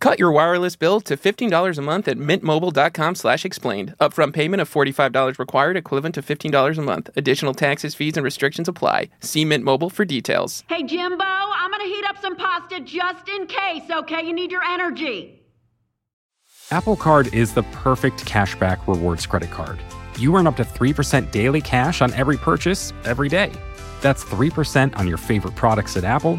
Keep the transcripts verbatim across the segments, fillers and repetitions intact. Cut your wireless bill to fifteen dollars a month at mintmobile.com slash explained. Upfront payment of forty-five dollars required, equivalent to fifteen dollars a month. Additional taxes, fees, and restrictions apply. See Mint Mobile for details. Hey, Jimbo, I'm going to heat up some pasta just in case, okay? You need your energy. Apple Card is the perfect cashback rewards credit card. You earn up to three percent daily cash on every purchase, every day. That's three percent on your favorite products at Apple,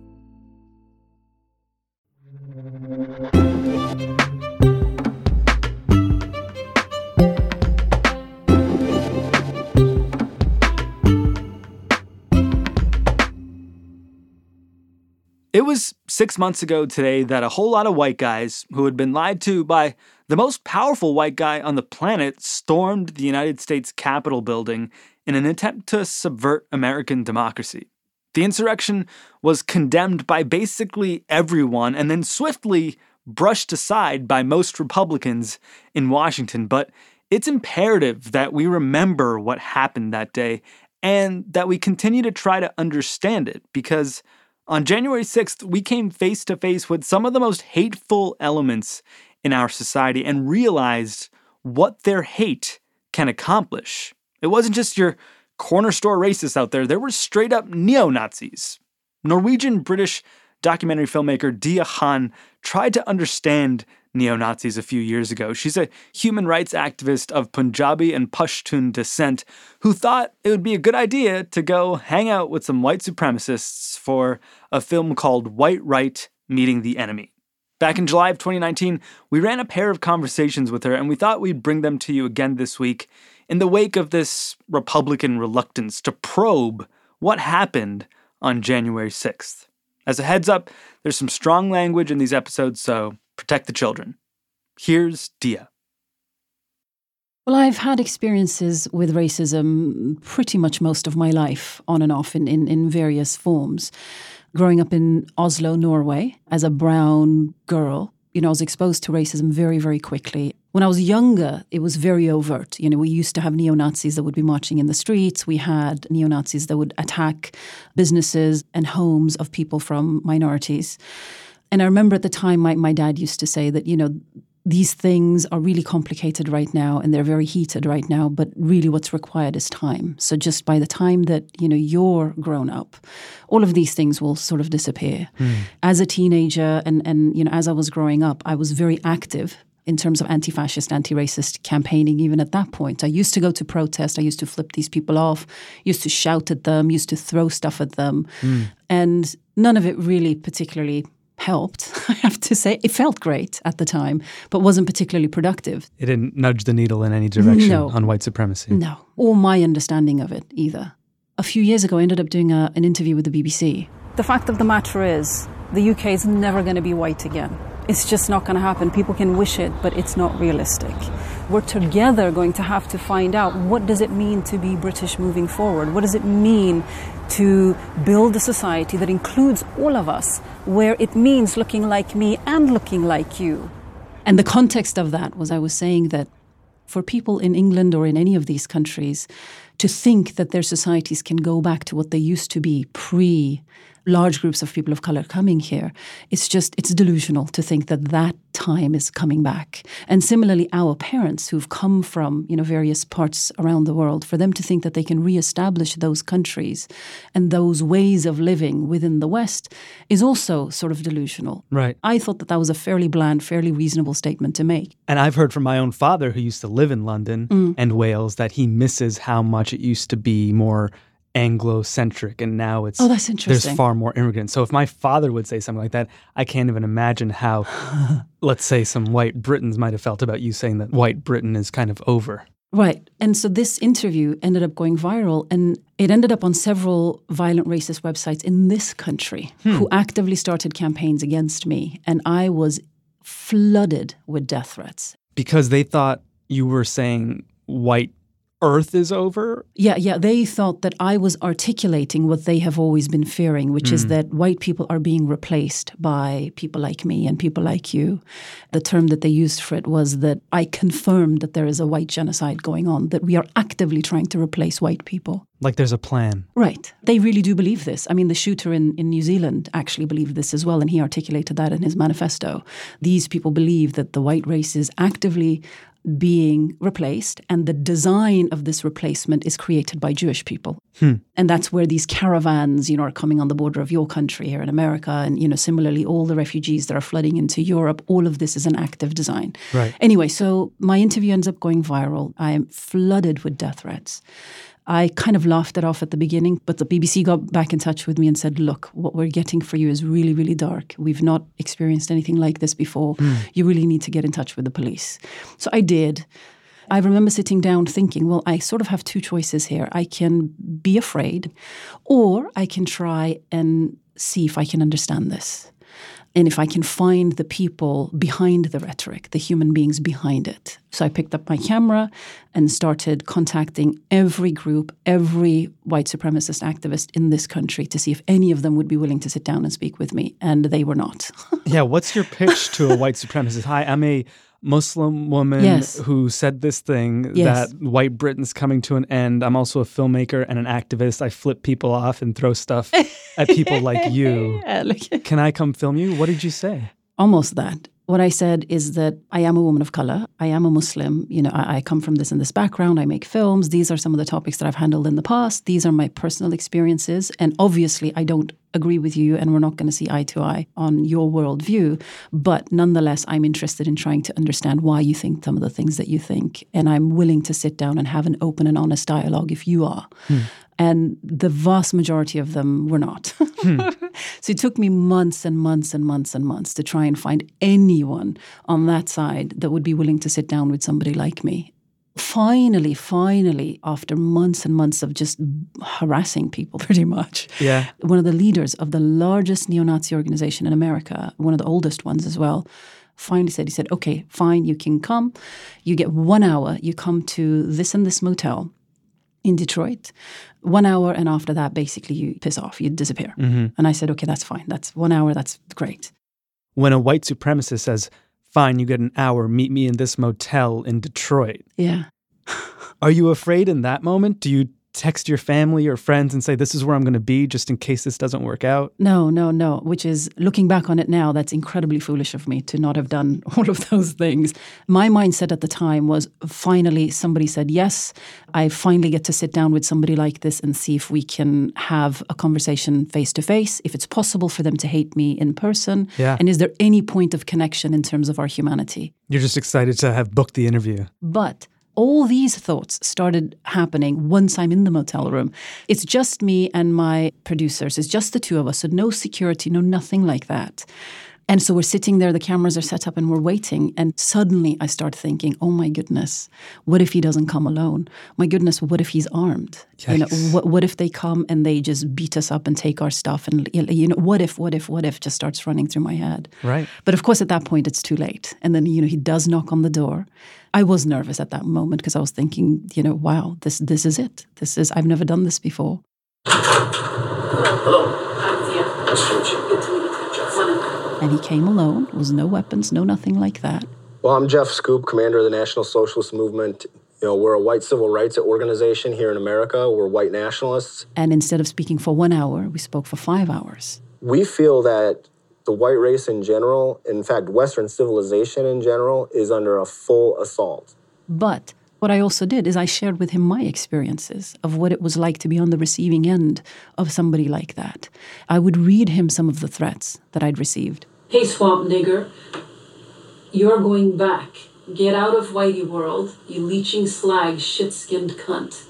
It was six months ago today that a whole lot of white guys who had been lied to by the most powerful white guy on the planet stormed the United States Capitol building in an attempt to subvert American democracy. The insurrection was condemned by basically everyone and then swiftly brushed aside by most Republicans in Washington, but it's imperative that we remember what happened that day and that we continue to try to understand it, because on January sixth, we came face to face with some of the most hateful elements in our society and realized what their hate can accomplish. It wasn't just your corner store racists out there. There were straight up neo-Nazis. Norwegian-British documentary filmmaker Deeyah Khan tried to understand neo-Nazis a few years ago. She's a human rights activist of Punjabi and Pashtun descent who thought it would be a good idea to go hang out with some white supremacists for a film called White Right Meeting the Enemy. Back in July of twenty nineteen, we ran a pair of conversations with her, and we thought we'd bring them to you again this week in the wake of this Republican reluctance to probe what happened on January sixth. As a heads up, there's some strong language in these episodes, so protect the children. Here's Deeyah. Well, I've had experiences with racism pretty much most of my life, on and off in, in, in various forms. Growing up in Oslo, Norway, as a brown girl, you know, I was exposed to racism very, very quickly. When I was younger, it was very overt. You know, we used to have neo-Nazis that would be marching in the streets. We had neo-Nazis that would attack businesses and homes of people from minorities. And I remember at the time, my, my dad used to say that, you know, these things are really complicated right now and they're very heated right now, but really what's required is time. So just by the time that, you know, you're grown up, all of these things will sort of disappear. Mm. As a teenager and, and, you know, as I was growing up, I was very active in terms of anti-fascist, anti-racist campaigning, even at that point. I used to go to protest. I used to flip these people off, used to shout at them, used to throw stuff at them. Mm. And none of it really particularly helped, I have to say. It felt great at the time, but wasn't particularly productive. It didn't nudge the needle in any direction no. on white supremacy. No, or my understanding of it either. A few years ago, I ended up doing a, an interview with the B B C. The fact of the matter is, the U K is never going to be white again. It's just not going to happen. People can wish it, but it's not realistic. We're together going to have to find out, what does it mean to be British moving forward? What does it mean to build a society that includes all of us, where it means looking like me and looking like you? And the context of that was, I was saying that for people in England or in any of these countries to think that their societies can go back to what they used to be pre large groups of people of color coming here, it's just, it's delusional to think that that time is coming back. And similarly, our parents who've come from, you know, various parts around the world, for them to think that they can reestablish those countries and those ways of living within the West is also sort of delusional. Right. I thought that that was a fairly bland, fairly reasonable statement to make. And I've heard from my own father, who used to live in London mm. and Wales, that he misses how much it used to be more Anglo-centric, and now it's oh, that's interesting. There's far more immigrants. So if my father would say something like that, I can't even imagine how, let's say, some white Britons might have felt about you saying that white Britain is kind of over. Right. And so this interview ended up going viral, and it ended up on several violent racist websites in this country hmm. who actively started campaigns against me, and I was flooded with death threats. Because they thought you were saying white Earth is over? Yeah, yeah. They thought that I was articulating what they have always been fearing, which mm. is that white people are being replaced by people like me and people like you. The term that they used for it was that I confirmed that there is a white genocide going on, that we are actively trying to replace white people. Like there's a plan. Right. They really do believe this. I mean, the shooter in, in New Zealand actually believed this as well, and he articulated that in his manifesto. These people believe that the white race is actively being replaced, and the design of this replacement is created by Jewish people. Hmm. And that's where these caravans, you know, are coming on the border of your country here in America. And, you know, similarly, all the refugees that are flooding into Europe, all of this is an active design. Right. Anyway, so my interview ends up going viral. I am flooded with death threats. I kind of laughed it off at the beginning, but the B B C got back in touch with me and said, look, what we're getting for you is really, really dark. We've not experienced anything like this before. Mm. You really need to get in touch with the police. So I did. I remember sitting down thinking, well, I sort of have two choices here. I can be afraid, or I can try and see if I can understand this. And if I can find the people behind the rhetoric, the human beings behind it. So I picked up my camera and started contacting every group, every white supremacist activist in this country to see if any of them would be willing to sit down and speak with me. And they were not. Yeah, what's your pitch to a white supremacist? Hi, I'm a Muslim woman yes. who said this thing yes. that white Britain's coming to an end. I'm also a filmmaker and an activist. I flip people off and throw stuff at people like you. Yeah, like, can I come film you? What did you say? Almost that. What I said is that I am a woman of color. I am a Muslim. You know, I, I come from this and this background. I make films. These are some of the topics that I've handled in the past. These are my personal experiences. And obviously, I don't agree with you, and we're not going to see eye to eye on your worldview. But nonetheless, I'm interested in trying to understand why you think some of the things that you think. And I'm willing to sit down and have an open and honest dialogue if you are. Hmm. And the vast majority of them were not. hmm. So it took me months and months and months and months to try and find anyone on that side that would be willing to sit down with somebody like me. Finally, finally, after months and months of just harassing people pretty much, yeah. one of the leaders of the largest neo-Nazi organization in America, one of the oldest ones as well, finally said, he said, okay, fine, you can come. You get one hour. You come to this and this motel in Detroit, one hour, and after that, basically, you piss off, you disappear. Mm-hmm. And I said, okay, that's fine. That's one hour. That's great. When a white supremacist says, fine, you get an hour, meet me in this motel in Detroit. Yeah. Are you afraid in that moment? Do you text your family or friends and say, this is where I'm going to be just in case this doesn't work out? No, no, no, which is, looking back on it now, that's incredibly foolish of me to not have done all of those things. My mindset at the time was, finally, somebody said yes. I finally get to sit down with somebody like this and see if we can have a conversation face to face, if it's possible for them to hate me in person. Yeah. And is there any point of connection in terms of our humanity? You're just excited to have booked the interview. But all these thoughts started happening once I'm in the motel room. It's just me and my producers. It's just the two of us. So no security, no nothing like that. And so we're sitting there, the cameras are set up, and we're waiting. And suddenly I start thinking, oh, my goodness, what if he doesn't come alone? My goodness, what if he's armed? Yikes. You know, what, what if they come and they just beat us up and take our stuff? And, you know, what if, what if, what if just starts running through my head. Right. But, of course, at that point, it's too late. And then, you know, he does knock on the door. I was nervous at that moment because I was thinking, you know, wow, this this is it. This is, I've never done this before. Hello. And he came alone. There was no weapons, no nothing like that. Well, I'm Jeff Schoep, commander of the National Socialist Movement. You know, we're a white civil rights organization here in America. We're white nationalists. And instead of speaking for one hour, we spoke for five hours. We feel that the white race in general, in fact, Western civilization in general, is under a full assault. But what I also did is I shared with him my experiences of what it was like to be on the receiving end of somebody like that. I would read him some of the threats that I'd received. Hey, swamp nigger, you're going back. Get out of whitey world, you leeching slag, shit-skinned cunt.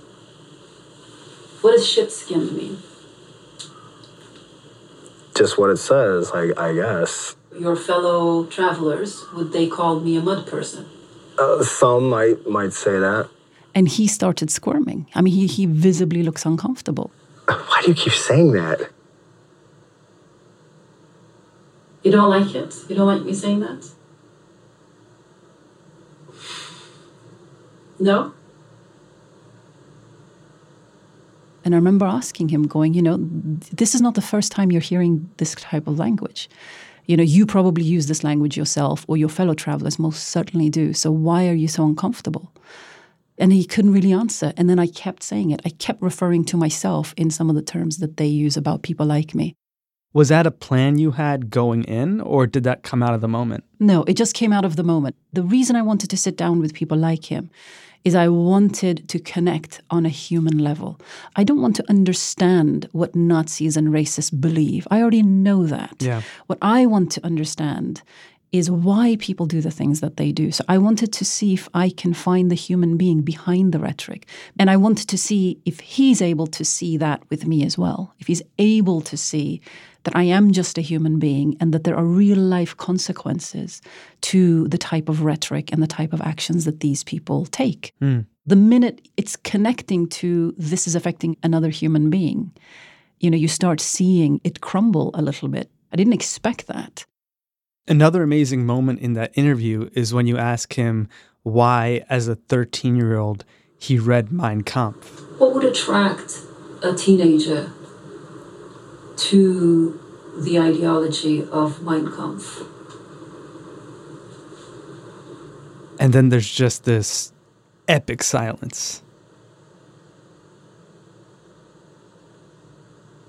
What does shit-skinned mean? Just what it says, I, I guess. Your fellow travelers, would they call me a mud person? Uh, some might might say that. And he started squirming. I mean, he, he visibly looks uncomfortable. Why do you keep saying that? You don't like it? You don't like me saying that? No? And I remember asking him, going, you know, this is not the first time you're hearing this type of language. You know, you probably use this language yourself, or your fellow travelers most certainly do. So why are you so uncomfortable? And he couldn't really answer. And then I kept saying it. I kept referring to myself in some of the terms that they use about people like me. Was that a plan you had going in, or did that come out of the moment? No, it just came out of the moment. The reason I wanted to sit down with people like him is I wanted to connect on a human level. I don't want to understand what Nazis and racists believe. I already know that. Yeah. What I want to understand is why people do the things that they do. So I wanted to see if I can find the human being behind the rhetoric. And I wanted to see if he's able to see that with me as well. If he's able to see that I am just a human being and that there are real life consequences to the type of rhetoric and the type of actions that these people take. Mm. The minute it's connecting to this is affecting another human being, you know, you start seeing it crumble a little bit. I didn't expect that. Another amazing moment in that interview is when you ask him why, as a thirteen-year-old, he read Mein Kampf. What would attract a teenager to the ideology of Mein Kampf? And then there's just this epic silence.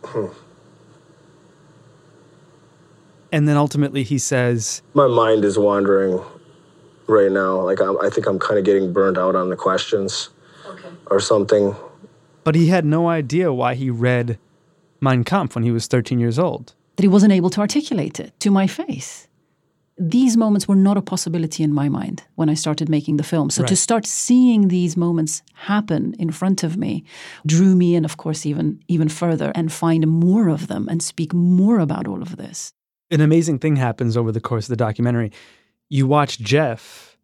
Huh. And then ultimately he says, my mind is wandering right now. Like, I'm, I think I'm kind of getting burned out on the questions okay. or something. But he had no idea why he read Mein Kampf when he was thirteen years old. That he wasn't able to articulate it to my face. These moments were not a possibility in my mind when I started making the film. So right. to start seeing these moments happen in front of me drew me in, of course, even, even further and find more of them and speak more about all of this. An amazing thing happens over the course of the documentary. You watch Jeff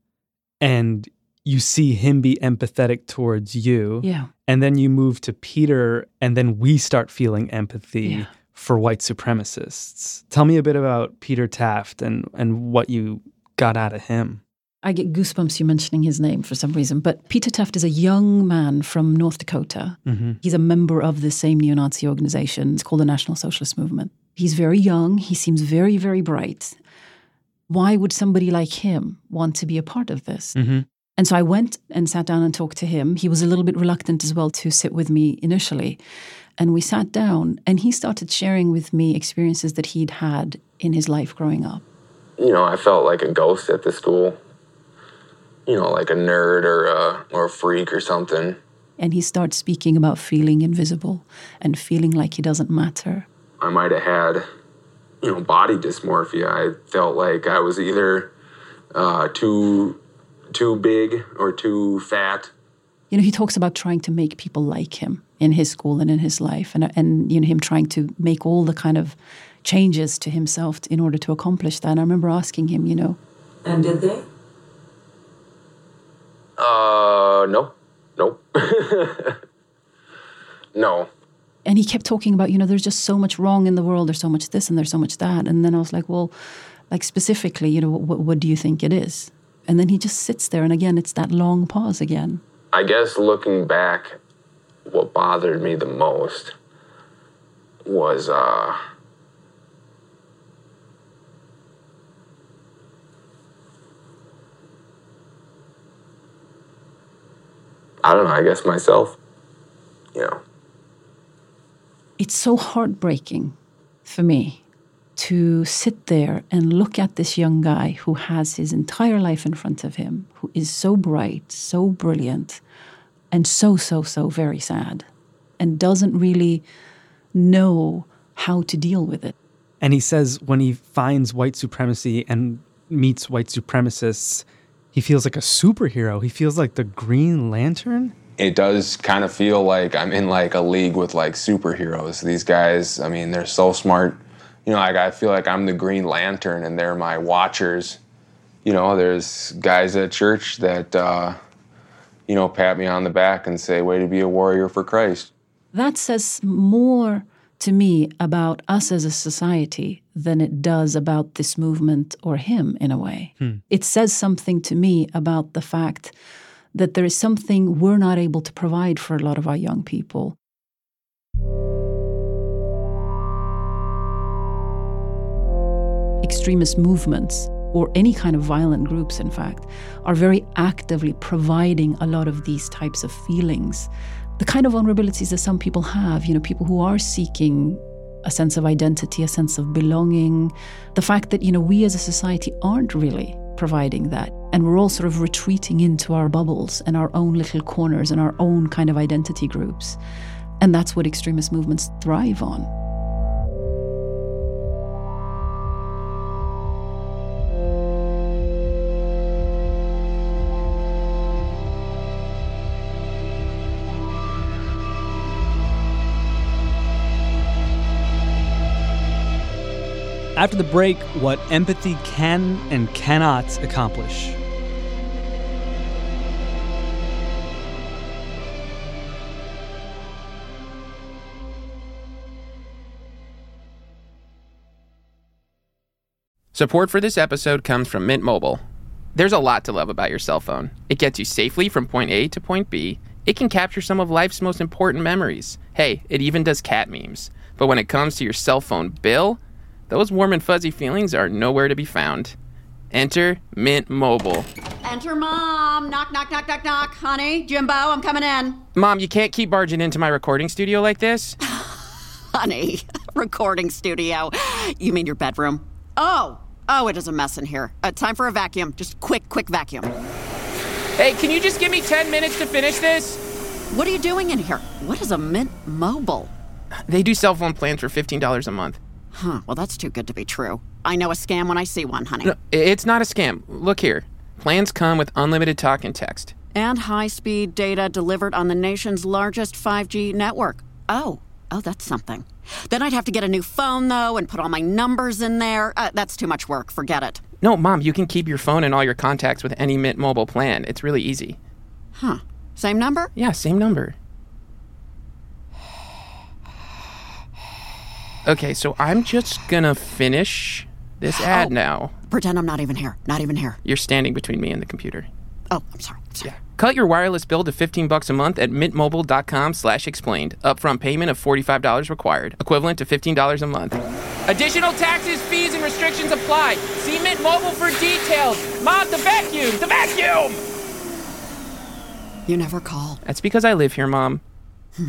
and you see him be empathetic towards you. Yeah. And then you move to Peter, and then we start feeling empathy yeah. for white supremacists. Tell me a bit about Peter Taft and, and what you got out of him. I get goosebumps you mentioning his name for some reason, but Peter Taft is a young man from North Dakota. Mm-hmm. He's a member of the same neo-Nazi organization. It's called the National Socialist Movement. He's very young. He seems very, very bright. Why would somebody like him want to be a part of this? Mm-hmm. And so I went and sat down and talked to him. He was a little bit reluctant as well to sit with me initially. And we sat down, and he started sharing with me experiences that he'd had in his life growing up. You know, I felt like a ghost at the school. You know, like a nerd or a, or a freak or something. And he starts speaking about feeling invisible and feeling like he doesn't matter. I might have had, you know, body dysmorphia. I felt like I was either uh, too too big or too fat. You know, he talks about trying to make people like him in his school and in his life, and and you know, him trying to make all the kind of changes to himself in order to accomplish that. And I remember asking him, you know, and did they? Uh, no, no, no. And he kept talking about, you know, there's just so much wrong in the world. There's so much this and there's so much that. And then I was like, well, like specifically, you know, what, what do you think it is? And then he just sits there. And again, it's that long pause again. I guess looking back, what bothered me the most was uh, I don't know, I guess myself, you know. It's so heartbreaking for me to sit there and look at this young guy who has his entire life in front of him, who is so bright, so brilliant, and so, so, so very sad, and doesn't really know how to deal with it. And he says when he finds white supremacy and meets white supremacists, he feels like a superhero. He feels like the Green Lantern. it does kind of feel like I'm in like a league with like superheroes. These guys, I mean, they're so smart. You know, like I feel like I'm the Green Lantern and they're my watchers. You know, there's guys at church that, uh, you know, pat me on the back and say, way to be a warrior for Christ. That says more to me about us as a society than it does about this movement or him, in a way. Hmm. It says something to me about the fact that there is something we're not able to provide for a lot of our young people. Extremist movements, or any kind of violent groups, in fact, are very actively providing a lot of these types of feelings. The kind of vulnerabilities that some people have, you know, people who are seeking a sense of identity, a sense of belonging, the fact that, you know, we as a society aren't really providing that. And we're all sort of retreating into our bubbles and our own little corners and our own kind of identity groups. And that's what extremist movements thrive on. After the break, what empathy can and cannot accomplish. Support for this episode comes from Mint Mobile. There's a lot to love about your cell phone. It gets you safely from point A to point B. It can capture some of life's most important memories. Hey, it even does cat memes. But when it comes to your cell phone bill, those warm and fuzzy feelings are nowhere to be found. Enter Mint Mobile. Enter Mom. Knock, knock, knock, knock, knock. Honey, Jimbo, I'm coming in. Mom, you can't keep barging into my recording studio like this. Honey, recording studio. You mean your bedroom? Oh, oh, it is a mess in here. Uh, time for a vacuum. Just quick, quick vacuum. Hey, can you just give me ten minutes to finish this? What are you doing in here? What is a Mint Mobile? They do cell phone plans for fifteen dollars a month. Huh, well, that's too good to be true. I know a scam when I see one, honey. No, it's not a scam. Look here. Plans come with unlimited talk and text. And high-speed data delivered on the nation's largest five G network. Oh, oh, that's something. Then I'd have to get a new phone, though, and put all my numbers in there. Uh, that's too much work. Forget it. No, Mom, you can keep your phone and all your contacts with any Mint Mobile plan. It's really easy. Huh. Same number? Yeah, same number. Okay, so I'm just gonna finish this ad oh, now. Pretend I'm not even here. Not even here. You're standing between me and the computer. Oh, I'm sorry. I'm sorry. Yeah. Cut your wireless bill to fifteen bucks a month at mintmobile.com slash explained. Upfront payment of forty-five dollars required, equivalent to fifteen dollars a month. Additional taxes, fees, and restrictions apply. See Mint Mobile for details. Mom, the vacuum! The vacuum! You never call. That's because I live here, Mom. Hmm.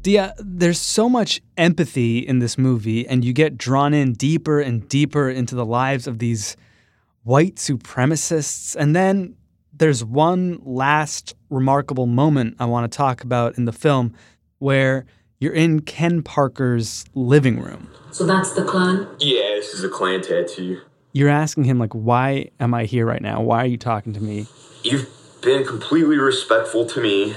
Deeyah, there's so much empathy in this movie, and you get drawn in deeper and deeper into the lives of these white supremacists. And then there's one last remarkable moment I want to talk about in the film where you're in Ken Parker's living room. So that's the Klan? Yeah, this is a Klan tattoo. You're asking him, like, why am I here right now? Why are you talking to me? You've been completely respectful to me.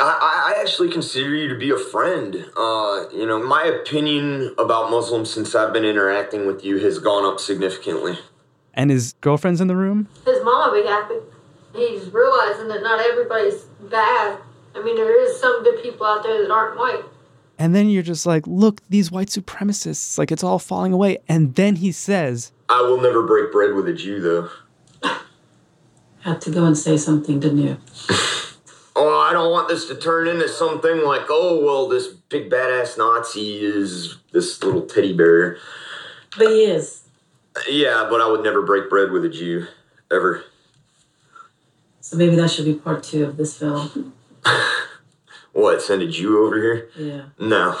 I, I actually consider you to be a friend. Uh, you know, my opinion about Muslims since I've been interacting with you has gone up significantly. And his girlfriend's in the room? His mom will be happy. He's realizing that not everybody's bad. I mean, there is some good people out there that aren't white. And then you're just like, look, these white supremacists, like it's all falling away. And then he says, I will never break bread with a Jew, though. Had to go and say something, didn't you? Oh, I don't want this to turn into something like, oh, well, this big badass Nazi is this little teddy bear. But he is. Yeah, but I would never break bread with a Jew, ever. So maybe that should be part two of this film. What, send a Jew over here? Yeah. No.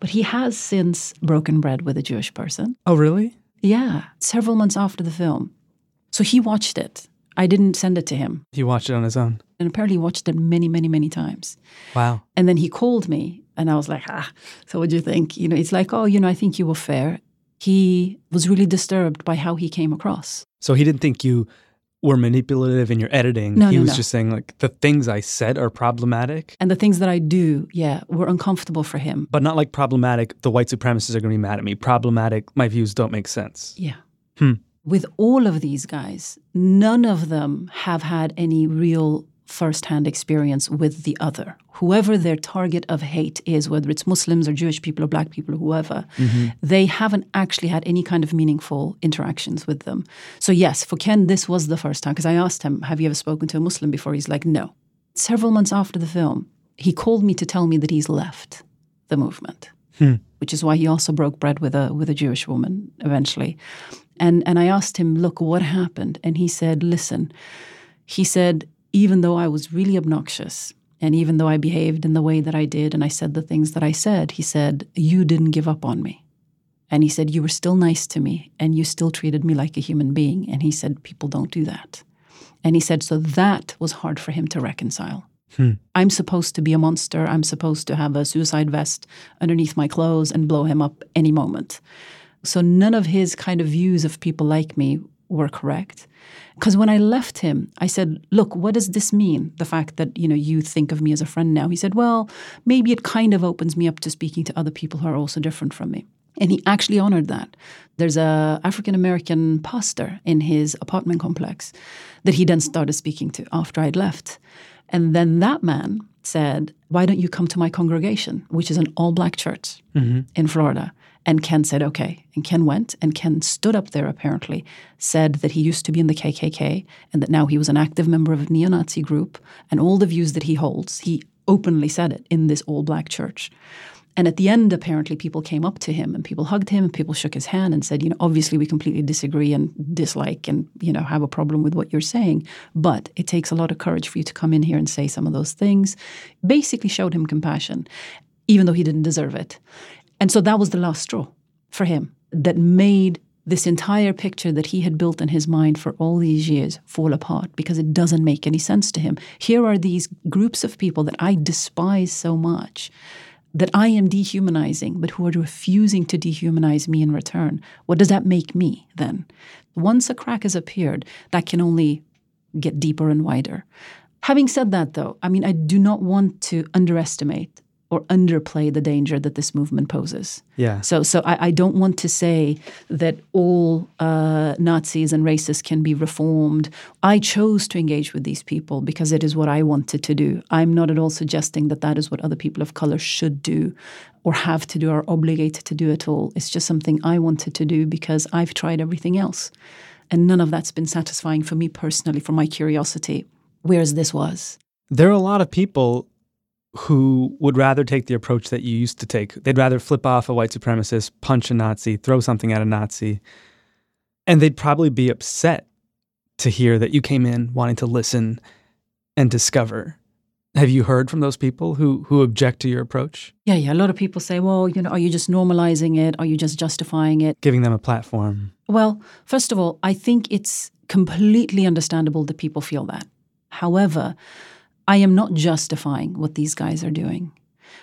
But he has since broken bread with a Jewish person. Oh, really? Yeah, several months after the film. So he watched it. I didn't send it to him. He watched it on his own. And apparently watched it many, many, many times. Wow. And then he called me and I was like, ah, so what do you think? You know, it's like, oh, you know, I think you were fair. He was really disturbed by how he came across. So he didn't think you were manipulative in your editing. No, he no, was no. just saying like, the things I said are problematic. And the things that I do, yeah, were uncomfortable for him. But not like problematic, the white supremacists are going to be mad at me. Problematic, my views don't make sense. Yeah. Hmm. With all of these guys, none of them have had any real firsthand experience with the other. Whoever their target of hate is, whether it's Muslims or Jewish people or black people or whoever, mm-hmm. they haven't actually had any kind of meaningful interactions with them. So yes, for Ken, this was the first time, because I asked him, have you ever spoken to a Muslim before? He's like, no. Several months after the film, he called me to tell me that he's left the movement, hmm. which is why he also broke bread with a with a Jewish woman eventually. And and I asked him, look, what happened? And he said, listen, he said, even though I was really obnoxious and even though I behaved in the way that I did and I said the things that I said, he said, you didn't give up on me. And he said, you were still nice to me and you still treated me like a human being. And he said, people don't do that. And he said, so that was hard for him to reconcile. Hmm. I'm supposed to be a monster. I'm supposed to have a suicide vest underneath my clothes and blow him up any moment. So none of his kind of views of people like me were correct. Because when I left him, I said, look, what does this mean? The fact that, you know, you think of me as a friend now. He said, well, maybe it kind of opens me up to speaking to other people who are also different from me. And he actually honored that. There's a African-American pastor in his apartment complex that he then started speaking to after I'd left. And then that man said, why don't you come to my congregation, which is an all-black church mm-hmm. in Florida? And Ken said, okay. And Ken went, and Ken stood up there apparently, said that he used to be in the K K K and that now he was an active member of a neo-Nazi group and all the views that he holds, he openly said it in this all-black church. And at the end, apparently, people came up to him and people hugged him and people shook his hand and said, you know, obviously we completely disagree and dislike and, you know, have a problem with what you're saying, but it takes a lot of courage for you to come in here and say some of those things. Basically showed him compassion, even though he didn't deserve it. And so that was the last straw for him that made this entire picture that he had built in his mind for all these years fall apart because it doesn't make any sense to him. Here are these groups of people that I despise so much that I am dehumanizing, but who are refusing to dehumanize me in return. What does that make me then? Once a crack has appeared, that can only get deeper and wider. Having said that, though, I mean, I do not want to underestimate or underplay the danger that this movement poses. Yeah. So so I, I don't want to say that all uh, Nazis and racists can be reformed. I chose to engage with these people because it is what I wanted to do. I'm not at all suggesting that that is what other people of color should do or have to do or are obligated to do at all. It's just something I wanted to do because I've tried everything else. And none of that's been satisfying for me personally, for my curiosity, whereas this was. There are a lot of people who would rather take the approach that you used to take. They'd rather flip off a white supremacist, punch a Nazi, throw something at a Nazi. And they'd probably be upset to hear that you came in wanting to listen and discover. Have you heard from those people who who object to your approach? Yeah, yeah. A lot of people say, well, you know, are you just normalizing it? Are you just justifying it? Giving them a platform. Well, first of all, I think it's completely understandable that people feel that. However, I am not justifying what these guys are doing.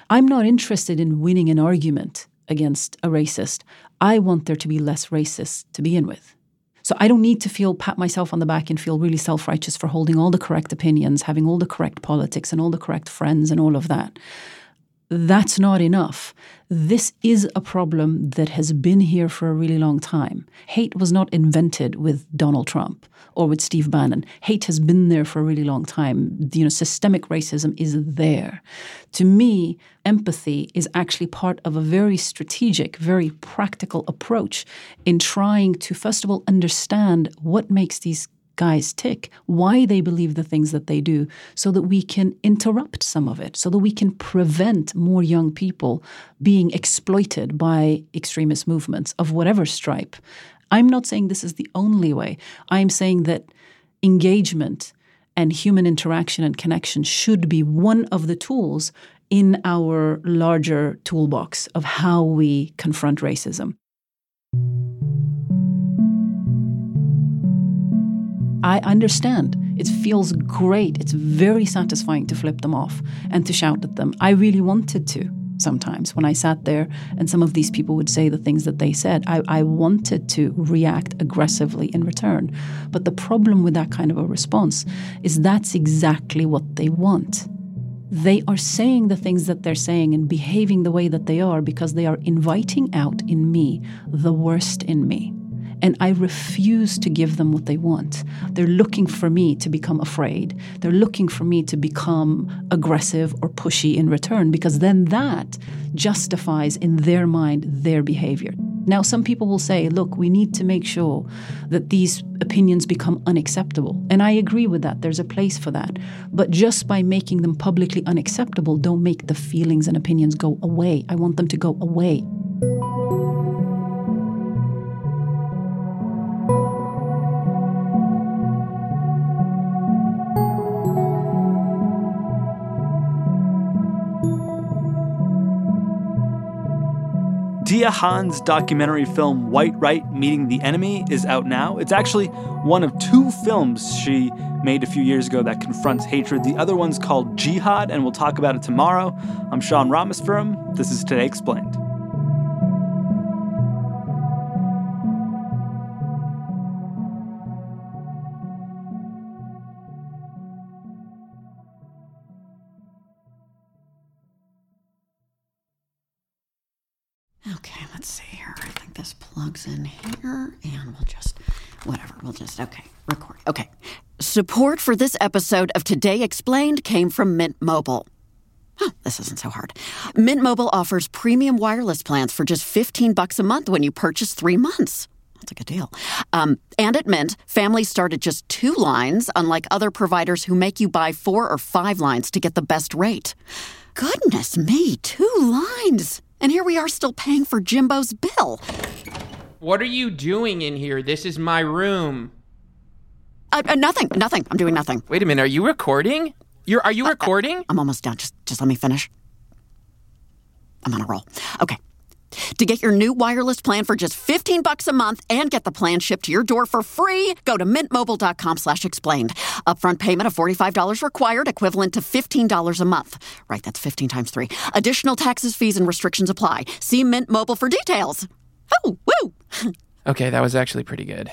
I'm not interested in winning an argument against a racist. I want there to be less racists to begin with. So I don't need to feel, pat myself on the back and feel really self-righteous for holding all the correct opinions, having all the correct politics and all the correct friends and all of that. That's not enough. This is a problem that has been here for a really long time. Hate was not invented with Donald Trump or with Steve Bannon. Hate has been there for a really long time. You know, systemic racism is there. To me, empathy is actually part of a very strategic, very practical approach in trying to, first of all, understand what makes these guys tick, why they believe the things that they do, so that we can interrupt some of it, so that we can prevent more young people being exploited by extremist movements of whatever stripe. I'm not saying this is the only way. I'm saying that engagement and human interaction and connection should be one of the tools in our larger toolbox of how we confront racism. I understand. It feels great. It's very satisfying to flip them off and to shout at them. I really wanted to sometimes when I sat there and some of these people would say the things that they said. I, I wanted to react aggressively in return. But the problem with that kind of a response is that's exactly what they want. They are saying the things that they're saying and behaving the way that they are because they are inviting out in me the worst in me. And I refuse to give them what they want. They're looking for me to become afraid. They're looking for me to become aggressive or pushy in return, because then that justifies in their mind their behavior. Now, some people will say, look, we need to make sure that these opinions become unacceptable. And I agree with that. There's a place for that. But just by making them publicly unacceptable, don't make the feelings and opinions go away. I want them to go away. Deeyah Khan's documentary film White Right Meeting the Enemy is out now. It's actually one of two films she made a few years ago that confronts hatred. The other one's called Jihad, and we'll talk about it tomorrow. I'm Sean Ramos for him. This is Today Explained. Okay, let's see here. I think this plugs in here, and we'll just, whatever, we'll just, okay, record. Okay. Support for this episode of Today Explained came from Mint Mobile. Oh, this isn't so hard. Mint Mobile offers premium wireless plans for just fifteen bucks a month when you purchase three months. That's a good deal. Um, and at Mint, families start at just two lines, unlike other providers who make you buy four or five lines to get the best rate. Goodness me, two lines. And here we are still paying for Jimbo's bill. What are you doing in here? This is my room. Uh, uh, nothing, nothing. I'm doing nothing. Wait a minute. Are you recording? You're, are you uh, recording? Uh, I'm almost done. Just, just let me finish. I'm on a roll. Okay. To get your new wireless plan for just fifteen bucks a month and get the plan shipped to your door for free, go to mintmobile.com slash explained. Upfront payment of forty-five dollars required, equivalent to fifteen dollars a month. Right, that's fifteen times three. Additional taxes, fees, and restrictions apply. See Mint Mobile for details. Oh, woo! Okay, that was actually pretty good.